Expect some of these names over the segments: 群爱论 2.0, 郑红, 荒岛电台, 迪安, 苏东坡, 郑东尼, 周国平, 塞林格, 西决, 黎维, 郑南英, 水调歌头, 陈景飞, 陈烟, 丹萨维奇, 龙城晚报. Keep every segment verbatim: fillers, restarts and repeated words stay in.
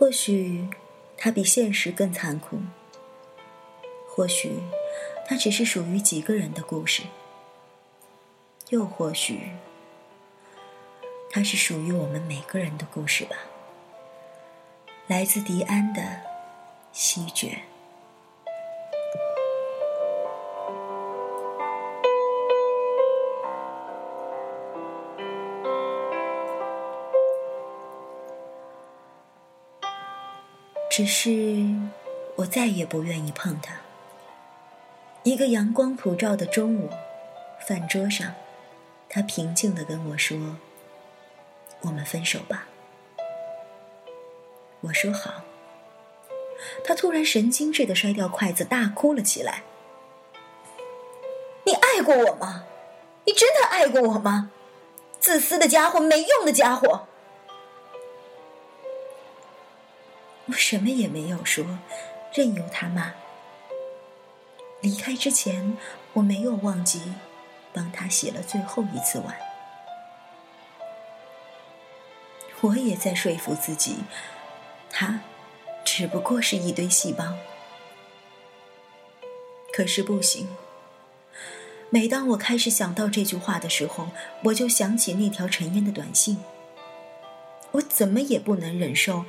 或许它比现实更残酷，或许它只是属于几个人的故事，又或许它是属于我们每个人的故事吧。来自迪安的《西决》。只是我再也不愿意碰它。一个阳光普照的中午，饭桌上，他平静地跟我说：“我们分手吧。”我说好。他突然神经质地摔掉筷子，大哭了起来：“你爱过我吗？你真的爱过我吗？自私的家伙，没用的家伙！”我什么也没有说，任由他骂。离开之前，我没有忘记帮他洗了最后一次碗。我也在说服自己，他只不过是一堆细胞。可是不行，每当我开始想到这句话的时候，我就想起那条陈烟的短信。我怎么也不能忍受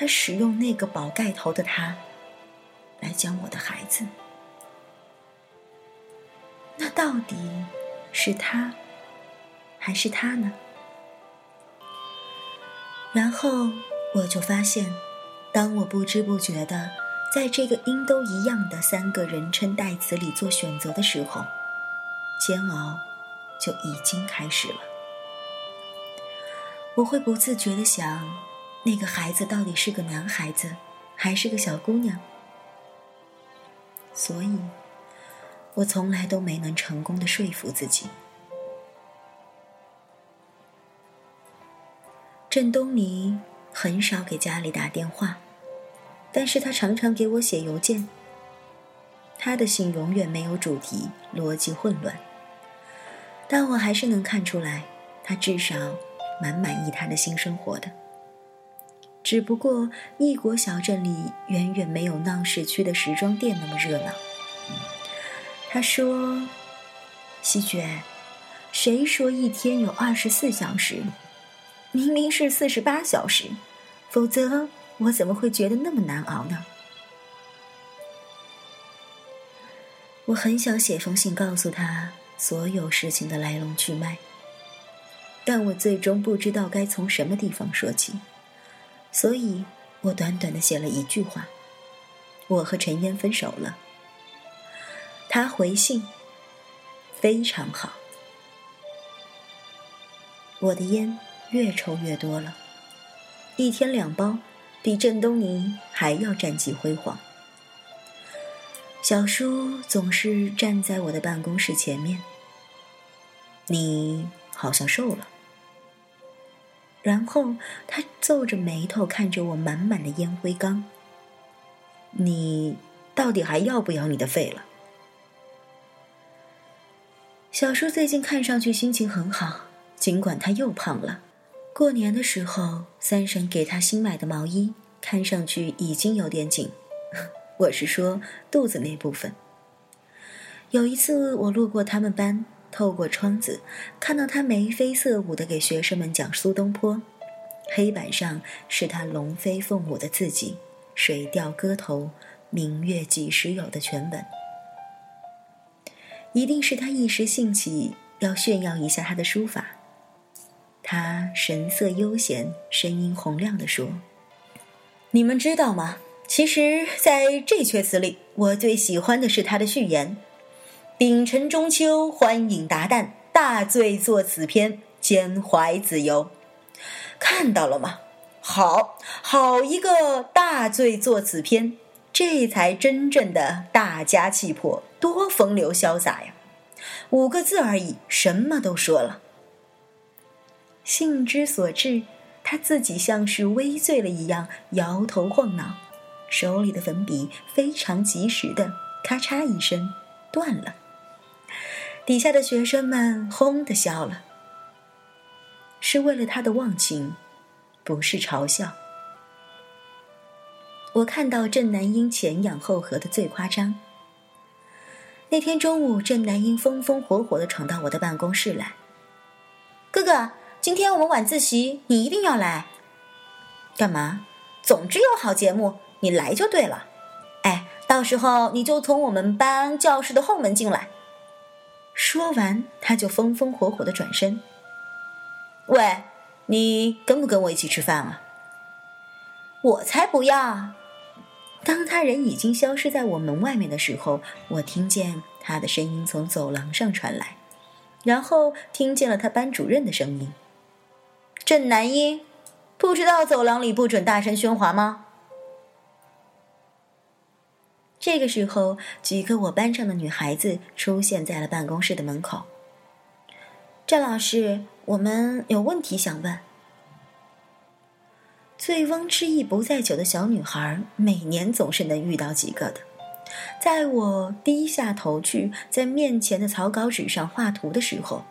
他使用那个宝盖头的他来讲我的孩子。那到底是他还是他呢？然后我就发现，当我不知不觉地在这个音都一样的三个人称代词里做选择的时候，煎熬就已经开始了。我会不自觉地想，那个孩子到底是个男孩子还是个小姑娘？所以我从来都没能成功地说服自己。郑东尼很少给家里打电话，但是他常常给我写邮件。他的信永远没有主题，逻辑混乱，但我还是能看出来，他至少蛮满意他的新生活的。只不过异国小镇里远远没有闹市区的时装店那么热闹。他说：“西决，谁说一天有二十四小时？明明是四十八小时，否则我怎么会觉得那么难熬呢？”我很想写封信告诉他所有事情的来龙去脉，但我最终不知道该从什么地方说起，所以我短短地写了一句话：“我和陈烟分手了。”他回信：“非常好。”我的烟越抽越多了，一天两包，比郑东尼还要战绩辉煌。小叔总是站在我的办公室前面：“你好像瘦了。”然后他皱着眉头看着我满满的烟灰缸：“你到底还要不要你的肺了？”小叔最近看上去心情很好，尽管他又胖了。过年的时候，三婶给他新买的毛衣看上去已经有点紧，我是说肚子那部分。有一次我路过他们班，透过窗子看到他眉飞色舞地给学生们讲苏东坡，黑板上是他龙飞凤舞的字迹，水调歌头，明月几时有的全文。一定是他一时兴起要炫耀一下他的书法。他神色悠闲，声音洪亮地说：“你们知道吗？其实在这阙词里，我最喜欢的是他的序言：‘秉承中秋，欢饮达旦，大醉作此篇，兼怀子由。’看到了吗？好好一个大醉作此篇！这才真正的大家气魄，多风流潇洒呀！五个字而已，什么都说了。”兴之所至，他自己像是微醉了一样，摇头晃脑，手里的粉笔非常及时的咔嚓一声断了。底下的学生们轰地笑了，是为了他的忘情，不是嘲笑。我看到郑南英前仰后合的最夸张。那天中午，郑南英风风火火地闯到我的办公室来：“哥哥，今天我们晚自习，你一定要来。”“干嘛？”“总之有好节目，你来就对了。哎，到时候你就从我们班教室的后门进来。”说完，他就风风火火地转身。“喂，你跟不跟我一起吃饭啊？”“我才不要！”当他人已经消失在我门外面的时候，我听见他的声音从走廊上传来，然后听见了他班主任的声音：“郑南英，不知道走廊里不准大声喧哗吗？”这个时候，几个我班上的女孩子出现在了办公室的门口。“郑老师，我们有问题想问。”醉翁之意不在酒的小女孩，每年总是能遇到几个的。在我低下头去，在面前的草稿纸上画图的时候，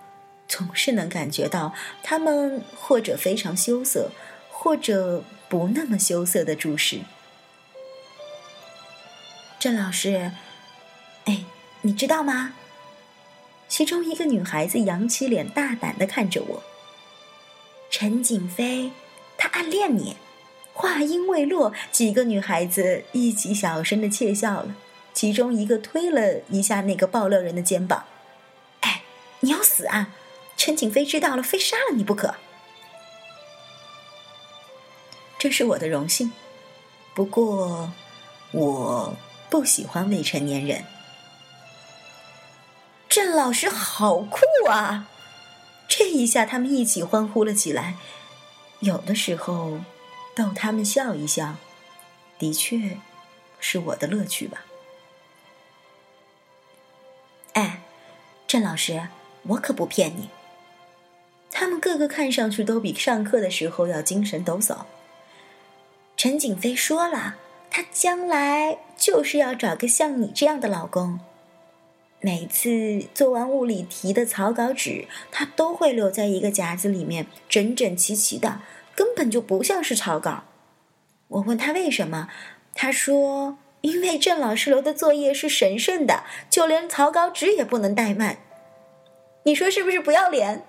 总是能感觉到她们或者非常羞涩，或者不那么羞涩的注视。“郑老师，哎，你知道吗？”其中一个女孩子扬起脸，大胆地看着我：“陈景飞，他暗恋你。”话音未落，几个女孩子一起小声地窃笑了，其中一个推了一下那个爆料人的肩膀：“哎，你要死啊！陈景飞知道了，非杀了你不可。”这是我的荣幸，不过我不喜欢未成年人。“郑老师好酷啊！”这一下他们一起欢呼了起来。有的时候逗他们笑一笑，的确是我的乐趣吧。“哎，郑老师，我可不骗你。”他们个个看上去都比上课的时候要精神抖擞。“陈景飞说了，他将来就是要找个像你这样的老公。每次做完物理题的草稿纸，他都会留在一个夹子里面，整整齐齐的，根本就不像是草稿。我问他为什么，他说因为郑老师留的作业是神圣的，就连草稿纸也不能怠慢。你说是不是不要脸？”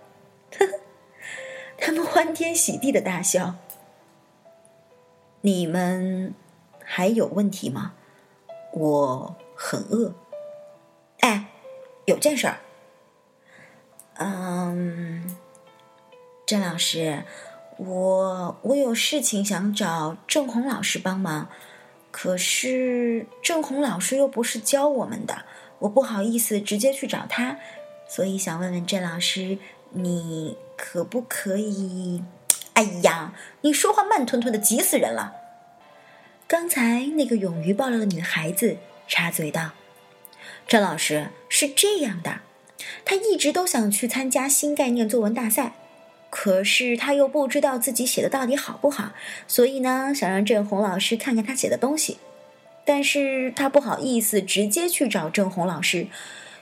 他们欢天喜地的大笑。“你们还有问题吗？我很饿。”“哎，有件事儿。”“嗯，郑老师，我我有事情想找郑红老师帮忙，可是郑红老师又不是教我们的，我不好意思直接去找他，所以想问问郑老师，你可不可以……”“哎呀，你说话慢吞吞的，急死人了！”刚才那个勇于爆料的女孩子插嘴道：“郑老师是这样的，他一直都想去参加新概念作文大赛，可是他又不知道自己写的到底好不好，所以呢，想让郑红老师看看他写的东西，但是他不好意思直接去找郑红老师，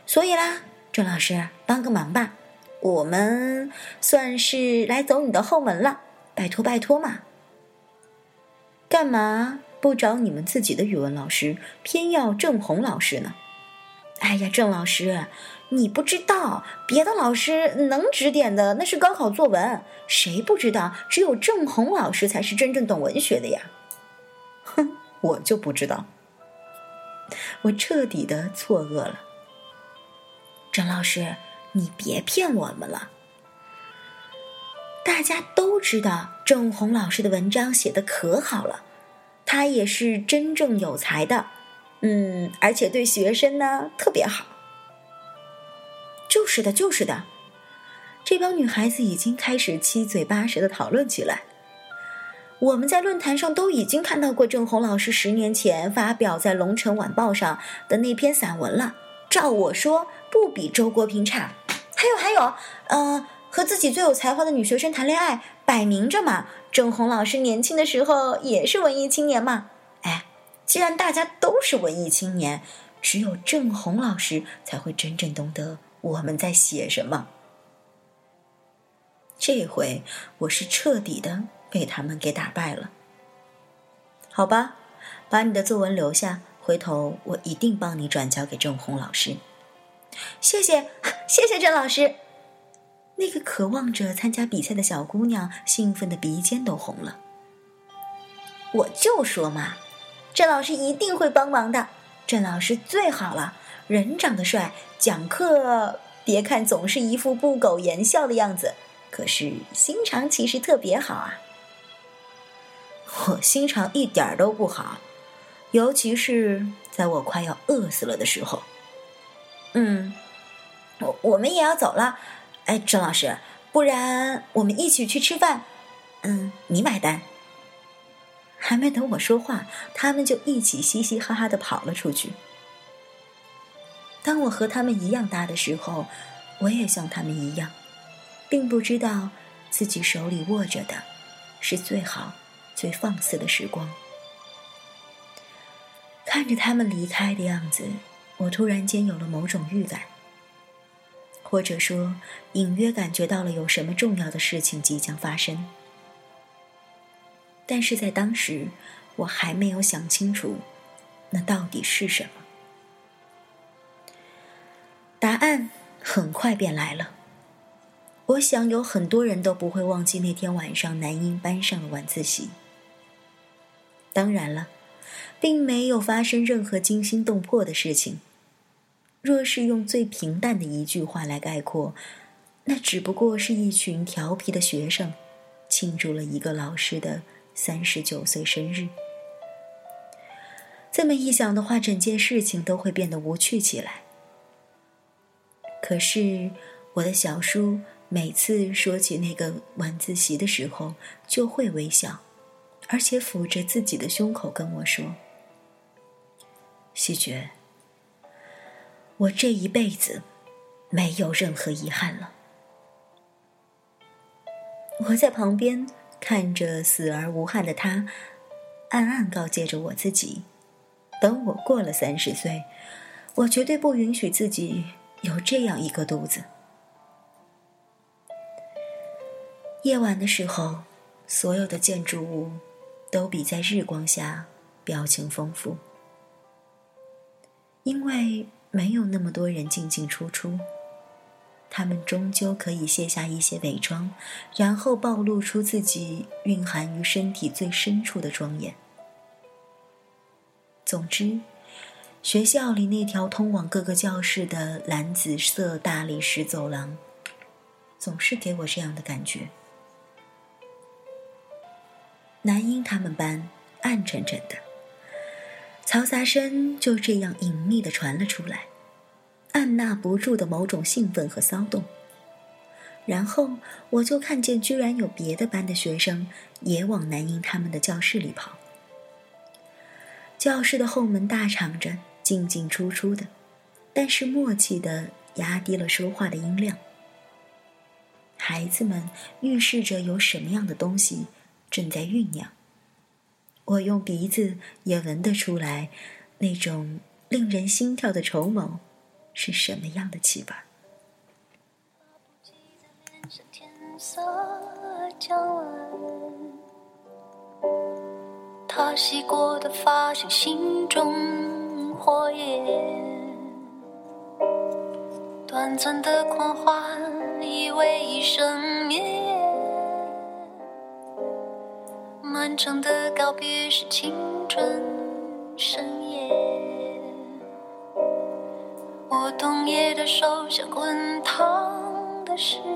所以啦，郑老师帮个忙吧，我们算是来走你的后门了，拜托拜托嘛。”“干嘛不找你们自己的语文老师，偏要郑红老师呢？”“哎呀，郑老师，你不知道，别的老师能指点的那是高考作文，谁不知道，只有郑红老师才是真正懂文学的呀。”“哼，我就不知道。”我彻底的错愕了。“郑老师，你别骗我们了。大家都知道，郑红老师的文章写得可好了，他也是真正有才的。嗯，而且对学生呢特别好。”“就是的，就是的。”这帮女孩子已经开始七嘴八舌的讨论起来。我们在论坛上都已经看到过郑红老师十年前发表在《龙城晚报》上的那篇散文了，照我说，不比周国平差。还有还有，呃，和自己最有才华的女学生谈恋爱，摆明着嘛，郑红老师年轻的时候也是文艺青年嘛。哎。既然大家都是文艺青年，只有郑红老师才会真正懂得我们在写什么。这回我是彻底的被他们给打败了。好吧，把你的作文留下，回头我一定帮你转交给郑红老师。谢谢，谢谢郑老师。那个渴望着参加比赛的小姑娘兴奋的鼻尖都红了。我就说嘛，郑老师一定会帮忙的，郑老师最好了，人长得帅，讲课别看总是一副不苟言笑的样子，可是心肠其实特别好啊。我心肠一点都不好，尤其是在我快要饿死了的时候。嗯，我我们也要走了。哎，郑老师，不然我们一起去吃饭，嗯，你买单。还没等我说话，他们就一起嘻嘻哈哈地跑了出去。当我和他们一样大的时候，我也像他们一样，并不知道自己手里握着的是最好最放肆的时光。看着他们离开的样子，我突然间有了某种预感，或者说隐约感觉到了有什么重要的事情即将发生。但是在当时，我还没有想清楚那到底是什么。答案很快便来了。我想有很多人都不会忘记那天晚上南音班上的晚自习。当然了，并没有发生任何惊心动魄的事情。若是用最平淡的一句话来概括，那只不过是一群调皮的学生庆祝了一个老师的三十九岁生日。这么一想的话，整件事情都会变得无趣起来。可是我的小叔每次说起那个晚自习的时候，就会微笑，而且抚着自己的胸口跟我说：“希珏，我这一辈子没有任何遗憾了。”我在旁边看着死而无憾的他，暗暗告诫着我自己：等我过了三十岁，我绝对不允许自己有这样一个肚子。夜晚的时候，所有的建筑物都比在日光下表情丰富，因为没有那么多人进进出出，他们终究可以卸下一些伪装，然后暴露出自己蕴含于身体最深处的庄严。总之，学校里那条通往各个教室的蓝紫色大理石走廊，总是给我这样的感觉。南音他们班暗沉沉的，嘈杂声就这样隐秘地传了出来，按捺不住的某种兴奋和骚动。然后我就看见居然有别的班的学生也往南音他们的教室里跑。教室的后门大敞着，进进出出的，但是默契地压低了说话的音量。孩子们预示着有什么样的东西正在酝酿。我用鼻子也闻得出来，那种令人心跳的筹谋是什么样的气味。他洗过的发像心中火焰，短暂的狂欢以为一生灭，漫长的告别是青春深夜。我冬夜的手像滚烫的誓言，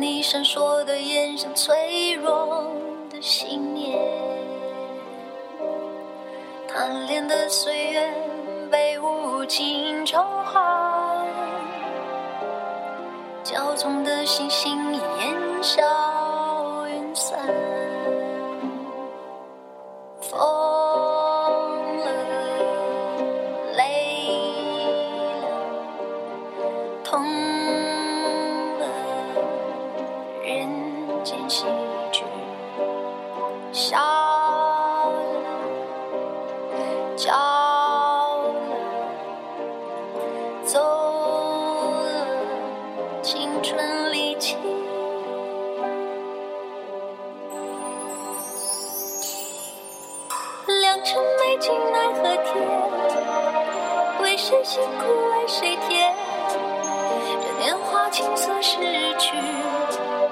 你闪烁的眼像脆弱的信念，贪恋的岁月被无情召唤，骄纵的星星已烟消云散，风了泪了痛了，人间喜剧笑了骄了走。青春离奇。谁情奈何天，为谁辛苦为谁甜，这年华青涩逝去，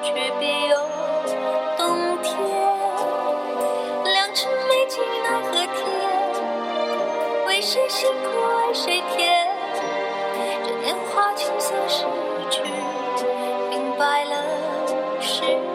却别有冬天。良辰美景奈何天，为谁辛苦为谁甜，这年华青涩逝去，明白了是。